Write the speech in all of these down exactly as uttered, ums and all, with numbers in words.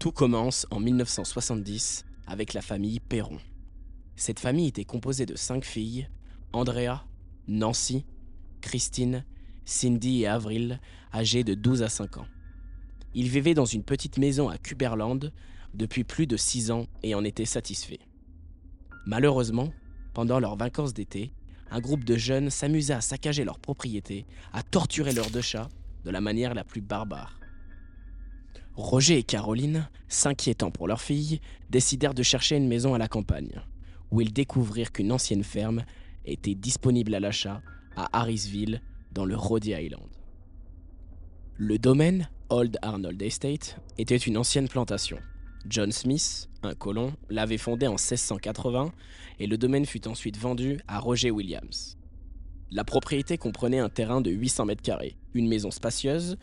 Tout commence en mille neuf cent soixante-dix avec la famille Perron. Cette famille était composée de cinq filles, Andrea, Nancy, Christine, Cindy et Avril, âgées de douze à cinq ans. Ils vivaient dans une petite maison à Cumberland depuis plus de six ans et en étaient satisfaits. Malheureusement, pendant leurs vacances d'été, un groupe de jeunes s'amusa à saccager leur propriété, à torturer leurs deux chats de la manière la plus barbare. Roger et Caroline, s'inquiétant pour leur fille, décidèrent de chercher une maison à la campagne, où ils découvrirent qu'une ancienne ferme était disponible à l'achat à Harrisville, dans le Rhode Island. Le domaine, Old Arnold Estate, était une ancienne plantation. John Smith, un colon, l'avait fondée en seize cent quatre-vingts et le domaine fut ensuite vendu à Roger Williams. La propriété comprenait un terrain de huit cents mètres carrés, une maison spacieuse,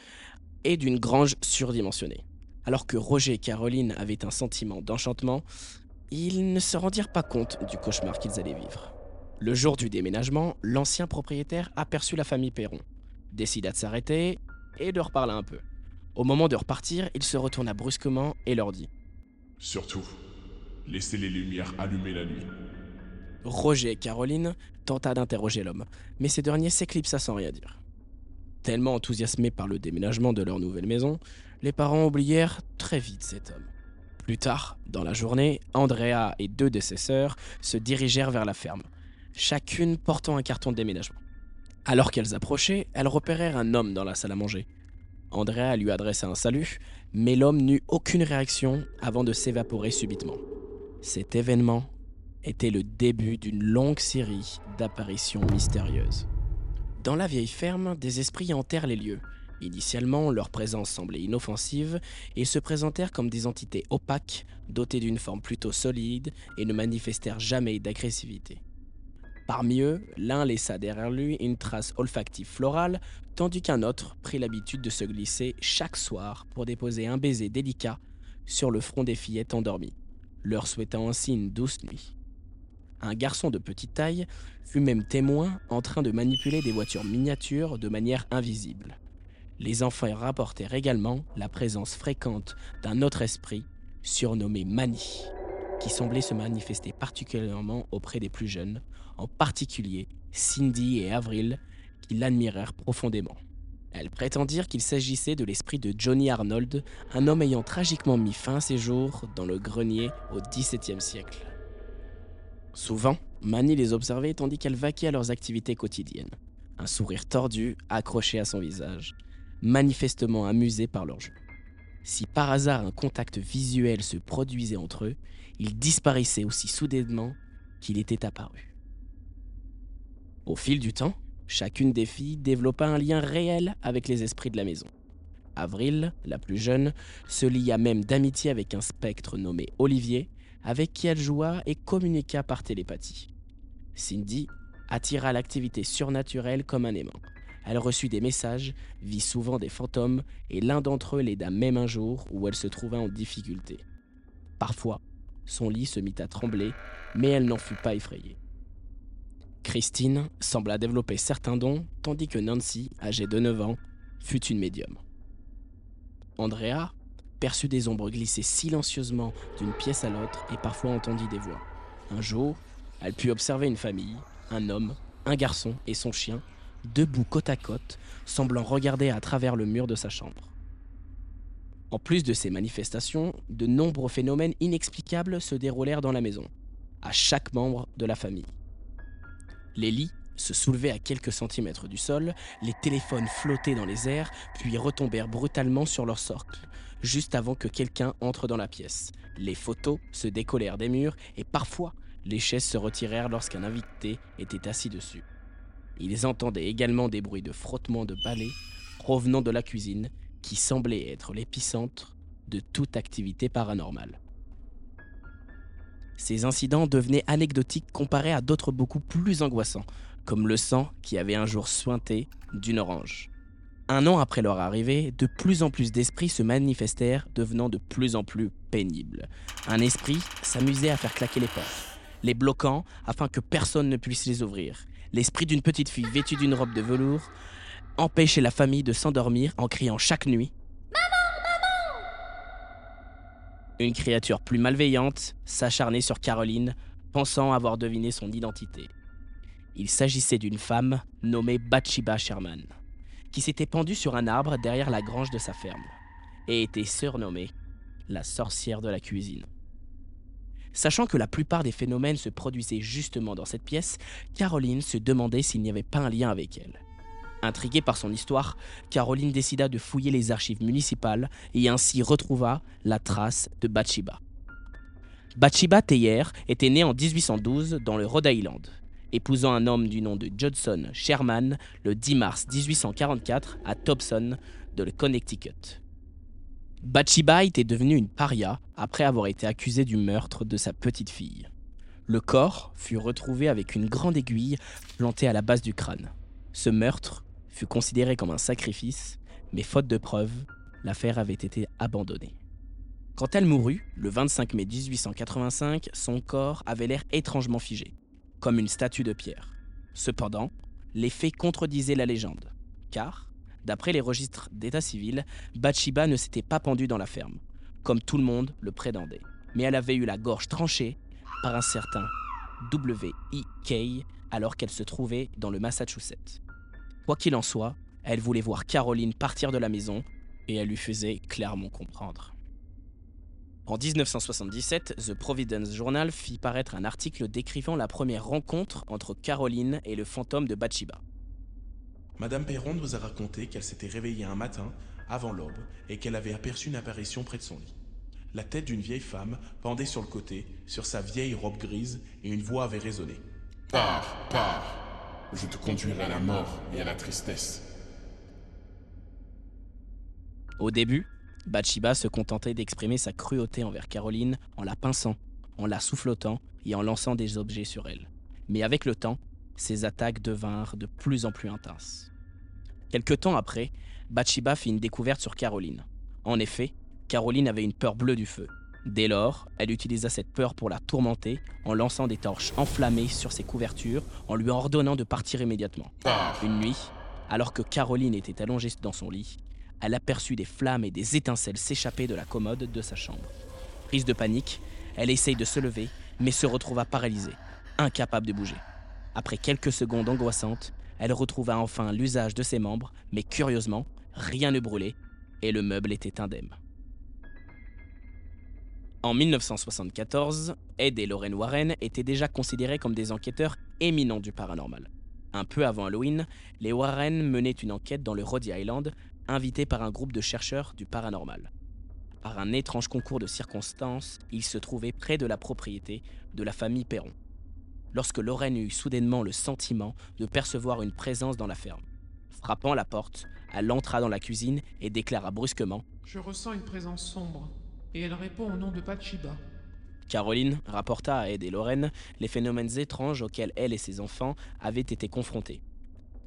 et d'une grange surdimensionnée. Alors que Roger et Caroline avaient un sentiment d'enchantement, ils ne se rendirent pas compte du cauchemar qu'ils allaient vivre. Le jour du déménagement, l'ancien propriétaire aperçut la famille Perron, décida de s'arrêter et de reparler un peu. Au moment de repartir, il se retourna brusquement et leur dit « Surtout, laissez les lumières allumées la nuit. » Roger et Caroline tenta d'interroger l'homme, mais ce dernier s'éclipsa sans rien dire. Tellement enthousiasmés par le déménagement de leur nouvelle maison, les parents oublièrent très vite cet homme. Plus tard, dans la journée, Andrea et deux de ses sœurs se dirigèrent vers la ferme, chacune portant un carton de déménagement. Alors qu'elles approchaient, elles repérèrent un homme dans la salle à manger. Andrea lui adressa un salut, mais l'homme n'eut aucune réaction avant de s'évaporer subitement. Cet événement était le début d'une longue série d'apparitions mystérieuses. Dans la vieille ferme, des esprits hantèrent les lieux. Initialement, leur présence semblait inoffensive et ils se présentèrent comme des entités opaques, dotées d'une forme plutôt solide et ne manifestèrent jamais d'agressivité. Parmi eux, l'un laissa derrière lui une trace olfactive florale, tandis qu'un autre prit l'habitude de se glisser chaque soir pour déposer un baiser délicat sur le front des fillettes endormies, leur souhaitant ainsi une douce nuit. Un garçon de petite taille fut même témoin en train de manipuler des voitures miniatures de manière invisible. Les enfants rapportèrent également la présence fréquente d'un autre esprit, surnommé Manny, qui semblait se manifester particulièrement auprès des plus jeunes, en particulier Cindy et Avril, qui l'admirèrent profondément. Elles prétendirent qu'il s'agissait de l'esprit de Johnny Arnold, un homme ayant tragiquement mis fin à ses jours dans le grenier au dix-septième siècle. Souvent, Manny les observait tandis qu'elles vaquaient à leurs activités quotidiennes, un sourire tordu accroché à son visage, manifestement amusé par leur jeu. Si par hasard un contact visuel se produisait entre eux, il disparaissait aussi soudainement qu'il était apparu. Au fil du temps, chacune des filles développa un lien réel avec les esprits de la maison. Avril, la plus jeune, se lia même d'amitié avec un spectre nommé Olivier, avec qui elle joua et communiqua par télépathie. Cindy attira l'activité surnaturelle comme un aimant. Elle reçut des messages, vit souvent des fantômes, et l'un d'entre eux l'aida même un jour où elle se trouva en difficulté. Parfois, son lit se mit à trembler, mais elle n'en fut pas effrayée. Christine sembla développer certains dons, tandis que Nancy, âgée de neuf ans, fut une médium. Andrea perçut des ombres glisser silencieusement d'une pièce à l'autre et parfois entendit des voix. Un jour, elle put observer une famille, un homme, un garçon et son chien, debout côte à côte, semblant regarder à travers le mur de sa chambre. En plus de ces manifestations, de nombreux phénomènes inexplicables se déroulèrent dans la maison, à chaque membre de la famille. Les lits se soulevaient à quelques centimètres du sol, les téléphones flottaient dans les airs, puis retombèrent brutalement sur leur socle, juste avant que quelqu'un entre dans la pièce. Les photos se décollèrent des murs et parfois, les chaises se retirèrent lorsqu'un invité était assis dessus. Ils entendaient également des bruits de frottement de balais provenant de la cuisine, qui semblait être l'épicentre de toute activité paranormale. Ces incidents devenaient anecdotiques comparés à d'autres beaucoup plus angoissants, comme le sang qui avait un jour suinté d'une orange. Un an après leur arrivée, de plus en plus d'esprits se manifestèrent, devenant de plus en plus pénibles. Un esprit s'amusait à faire claquer les portes, les bloquant afin que personne ne puisse les ouvrir. L'esprit d'une petite fille vêtue d'une robe de velours empêchait la famille de s'endormir en criant chaque nuit « Maman, maman !» Une créature plus malveillante s'acharnait sur Caroline, pensant avoir deviné son identité. Il s'agissait d'une femme nommée Bathsheba Sherman, qui s'était pendue sur un arbre derrière la grange de sa ferme, et était surnommée la sorcière de la cuisine. Sachant que la plupart des phénomènes se produisaient justement dans cette pièce, Caroline se demandait s'il n'y avait pas un lien avec elle. Intriguée par son histoire, Caroline décida de fouiller les archives municipales et ainsi retrouva la trace de Bathsheba. Bathsheba Thayer était née en dix-huit cent douze dans le Rhode Island, épousant un homme du nom de Judson Sherman le dix mars dix-huit cent quarante-quatre à Thompson, dans le Connecticut. Bathsheba était devenue une paria après avoir été accusée du meurtre de sa petite fille. Le corps fut retrouvé avec une grande aiguille plantée à la base du crâne. Ce meurtre fut considéré comme un sacrifice, mais faute de preuves, l'affaire avait été abandonnée. Quand elle mourut, le vingt-cinq mai dix-huit cent quatre-vingt-cinq, son corps avait l'air étrangement figé, comme une statue de pierre. Cependant, les faits contredisaient la légende, car, d'après les registres d'état civil, Bathsheba ne s'était pas pendue dans la ferme, comme tout le monde le prétendait, mais elle avait eu la gorge tranchée par un certain W I K alors qu'elle se trouvait dans le Massachusetts. Quoi qu'il en soit, elle voulait voir Caroline partir de la maison et elle lui faisait clairement comprendre. En dix-neuf cent soixante-dix-sept, The Providence Journal fit paraître un article décrivant la première rencontre entre Caroline et le fantôme de Bathsheba. Madame Perron nous a raconté qu'elle s'était réveillée un matin, avant l'aube, et qu'elle avait aperçu une apparition près de son lit. La tête d'une vieille femme pendait sur le côté, sur sa vieille robe grise, et une voix avait résonné. « Pars, pars, je te conduirai à la mort et à la tristesse. » Au début, Bathsheba se contentait d'exprimer sa cruauté envers Caroline en la pinçant, en la soufflotant et en lançant des objets sur elle. Mais avec le temps, ses attaques devinrent de plus en plus intenses. Quelque temps après, Bathsheba fit une découverte sur Caroline. En effet, Caroline avait une peur bleue du feu. Dès lors, elle utilisa cette peur pour la tourmenter en lançant des torches enflammées sur ses couvertures en lui ordonnant de partir immédiatement. Une nuit, alors que Caroline était allongée dans son lit, elle aperçut des flammes et des étincelles s'échapper de la commode de sa chambre. Prise de panique, elle essaye de se lever, mais se retrouva paralysée, incapable de bouger. Après quelques secondes angoissantes, elle retrouva enfin l'usage de ses membres, mais curieusement, rien ne brûlait et le meuble était indemne. En dix-neuf cent soixante-quatorze, Ed et Lorraine Warren étaient déjà considérés comme des enquêteurs éminents du paranormal. Un peu avant Halloween, les Warren menaient une enquête dans le Rhode Island, invité par un groupe de chercheurs du paranormal. Par un étrange concours de circonstances, il se trouvait près de la propriété de la famille Perron, lorsque Lorraine eut soudainement le sentiment de percevoir une présence dans la ferme. Frappant la porte, elle entra dans la cuisine et déclara brusquement « Je ressens une présence sombre, et elle répond au nom de Bathsheba. » Caroline rapporta à Ed et Lorraine les phénomènes étranges auxquels elle et ses enfants avaient été confrontés.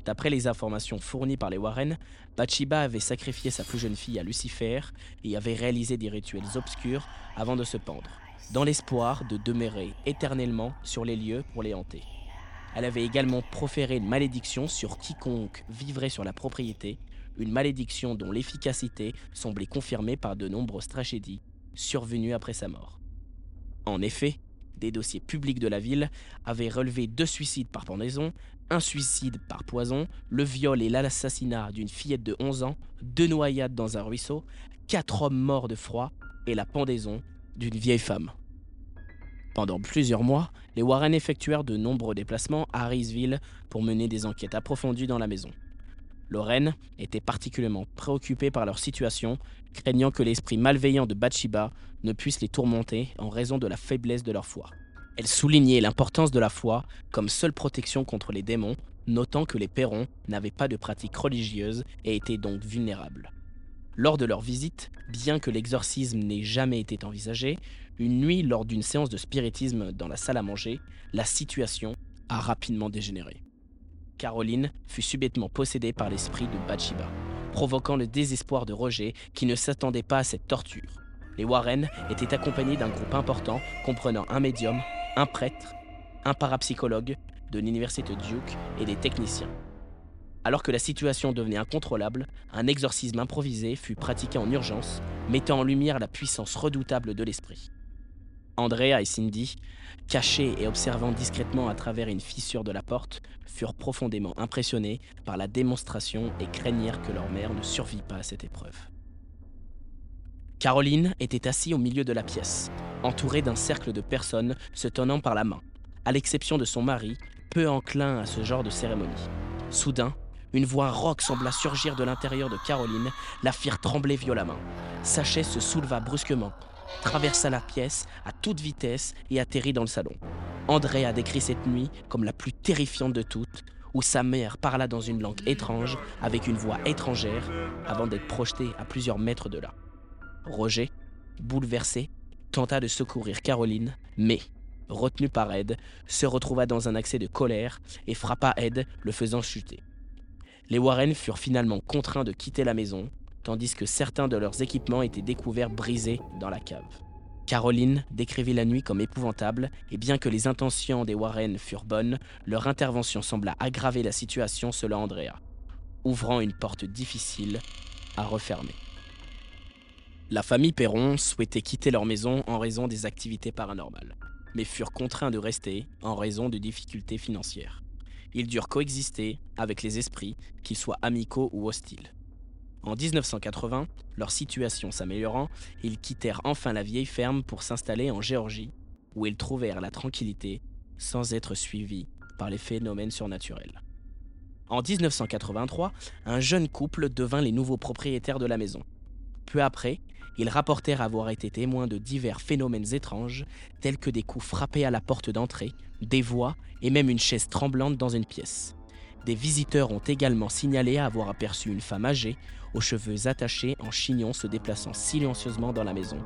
D'après les informations fournies par les Warren, Bathsheba avait sacrifié sa plus jeune fille à Lucifer et avait réalisé des rituels obscurs avant de se pendre, dans l'espoir de demeurer éternellement sur les lieux pour les hanter. Elle avait également proféré une malédiction sur quiconque vivrait sur la propriété, une malédiction dont l'efficacité semblait confirmée par de nombreuses tragédies survenues après sa mort. En effet, des dossiers publics de la ville avaient relevé deux suicides par pendaison, un suicide par poison, le viol et l'assassinat d'une fillette de onze ans, deux noyades dans un ruisseau, quatre hommes morts de froid et la pendaison d'une vieille femme. Pendant plusieurs mois, les Warren effectuèrent de nombreux déplacements à Harrisville pour mener des enquêtes approfondies dans la maison. Lorraine était particulièrement préoccupée par leur situation, craignant que l'esprit malveillant de Bathsheba ne puisse les tourmenter en raison de la faiblesse de leur foi. Elle soulignait l'importance de la foi comme seule protection contre les démons, notant que les Perron n'avaient pas de pratique religieuse et étaient donc vulnérables. Lors de leur visite, bien que l'exorcisme n'ait jamais été envisagé, une nuit lors d'une séance de spiritisme dans la salle à manger, la situation a rapidement dégénéré. Caroline fut subitement possédée par l'esprit de Bathsheba, provoquant le désespoir de Roger qui ne s'attendait pas à cette torture. Les Warren étaient accompagnés d'un groupe important comprenant un médium, un prêtre, un parapsychologue de l'université Duke et des techniciens. Alors que la situation devenait incontrôlable, un exorcisme improvisé fut pratiqué en urgence, mettant en lumière la puissance redoutable de l'esprit. Andrea et Cindy, cachés et observant discrètement à travers une fissure de la porte, furent profondément impressionnés par la démonstration et craignirent que leur mère ne survît pas à cette épreuve. Caroline était assise au milieu de la pièce, entourée d'un cercle de personnes se tenant par la main, à l'exception de son mari, peu enclin à ce genre de cérémonie. Soudain, une voix rauque sembla surgir de l'intérieur de Caroline, la firent trembler violemment. Sachet se souleva brusquement, traversa la pièce à toute vitesse et atterrit dans le salon. André a décrit cette nuit comme la plus terrifiante de toutes, où sa mère parla dans une langue étrange, avec une voix étrangère, avant d'être projetée à plusieurs mètres de là. Roger, bouleversé, tenta de secourir Caroline, mais... retenu par Ed, se retrouva dans un accès de colère et frappa Ed, le faisant chuter. Les Warren furent finalement contraints de quitter la maison, tandis que certains de leurs équipements étaient découverts brisés dans la cave. Caroline décrivit la nuit comme épouvantable, et bien que les intentions des Warren furent bonnes, leur intervention sembla aggraver la situation selon Andrea, ouvrant une porte difficile à refermer. La famille Perron souhaitait quitter leur maison en raison des activités paranormales, mais furent contraints de rester en raison de difficultés financières. Ils durent coexister avec les esprits, qu'ils soient amicaux ou hostiles. En dix-neuf cent quatre-vingt, leur situation s'améliorant, ils quittèrent enfin la vieille ferme pour s'installer en Géorgie, où ils trouvèrent la tranquillité sans être suivis par les phénomènes surnaturels. En dix-neuf cent quatre-vingt-trois, un jeune couple devint les nouveaux propriétaires de la maison. Peu après, ils rapportèrent avoir été témoins de divers phénomènes étranges, tels que des coups frappés à la porte d'entrée, des voix et même une chaise tremblante dans une pièce. Des visiteurs ont également signalé avoir aperçu une femme âgée, aux cheveux attachés en chignon se déplaçant silencieusement dans la maison,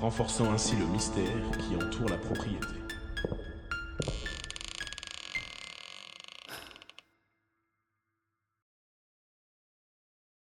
renforçant ainsi le mystère qui entoure la propriété.